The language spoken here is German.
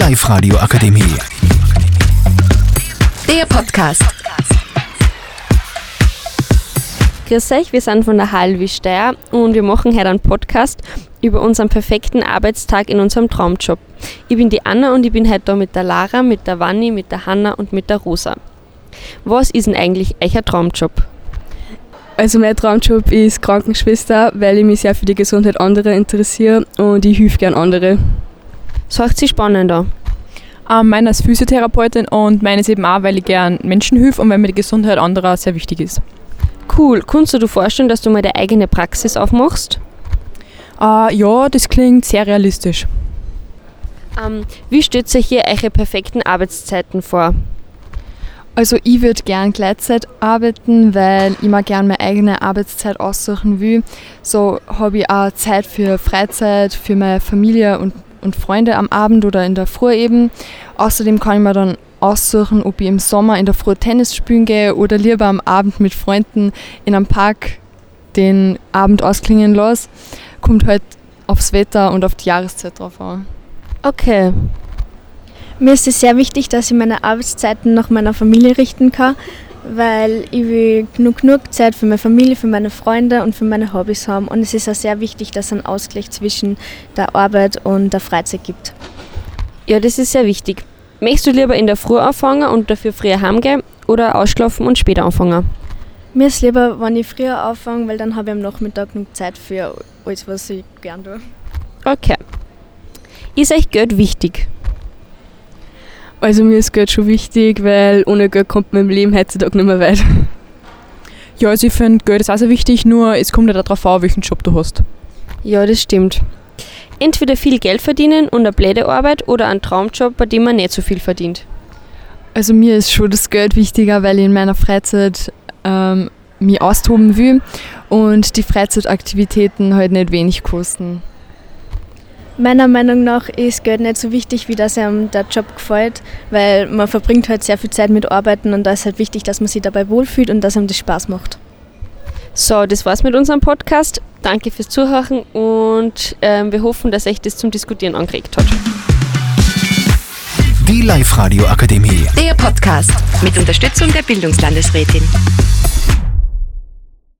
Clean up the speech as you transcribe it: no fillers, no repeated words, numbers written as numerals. Life Radio Akademie. Der Podcast. Grüß euch, wir sind von der HLW Steyr und wir machen heute einen Podcast über unseren perfekten Arbeitstag in unserem Traumjob. Ich bin die Anna und ich bin heute da mit der Lara, mit der Wanni, mit der Hanna und mit der Rosa. Was ist denn eigentlich euer Traumjob? Also mein Traumjob ist Krankenschwester, weil ich mich sehr für die Gesundheit anderer interessiere und ich helfe gern andere. Das hört sich spannend an. Meine ist Physiotherapeutin und meine ist eben auch, weil ich gern Menschen helfe und weil mir die Gesundheit anderer sehr wichtig ist. Cool. Kannst du dir vorstellen, dass du mal deine eigene Praxis aufmachst? Ja, das klingt sehr realistisch. Wie stellt ihr hier eure perfekten Arbeitszeiten vor? Also ich würde gern Gleitzeit arbeiten, weil ich mir gern meine eigene Arbeitszeit aussuchen will. So habe ich auch Zeit für Freizeit, für meine Familie und Freunde am Abend oder in der Früh eben. Außerdem kann ich mir dann aussuchen, ob ich im Sommer in der Früh Tennis spielen gehe oder lieber am Abend mit Freunden in einem Park den Abend ausklingen lasse. Kommt halt aufs Wetter und auf die Jahreszeit drauf an. Okay. Mir ist es sehr wichtig, dass ich meine Arbeitszeiten nach meiner Familie richten kann, weil ich will genug Zeit für meine Familie, für meine Freunde und für meine Hobbys haben. Und es ist auch sehr wichtig, dass es einen Ausgleich zwischen der Arbeit und der Freizeit gibt. Ja, das ist sehr wichtig. Möchtest du lieber in der Früh anfangen und dafür früher heimgehen oder ausschlafen und später anfangen? Mir ist lieber, wenn ich früher anfange, weil dann habe ich am Nachmittag genug Zeit für alles, was ich gerne tue. Okay. Ist euch Geld wichtig? Also mir ist Geld schon wichtig, weil ohne Geld kommt man im Leben heutzutage nicht mehr weit. Ja, also ich finde, Geld ist auch sehr wichtig, nur es kommt ja darauf an, welchen Job du hast. Ja, das stimmt. Entweder viel Geld verdienen und eine blöde Arbeit oder einen Traumjob, bei dem man nicht so viel verdient. Also mir ist schon das Geld wichtiger, weil ich in meiner Freizeit mich austoben will und die Freizeitaktivitäten halt nicht wenig kosten. Meiner Meinung nach ist Geld nicht so wichtig, wie dass einem der Job gefällt, weil man verbringt halt sehr viel Zeit mit Arbeiten und da ist halt wichtig, dass man sich dabei wohlfühlt und dass einem das Spaß macht. So, das war's mit unserem Podcast. Danke fürs Zuhören und wir hoffen, dass euch das zum Diskutieren angeregt hat. Die Live Radio Akademie. Der Podcast mit Unterstützung der Bildungslandesrätin.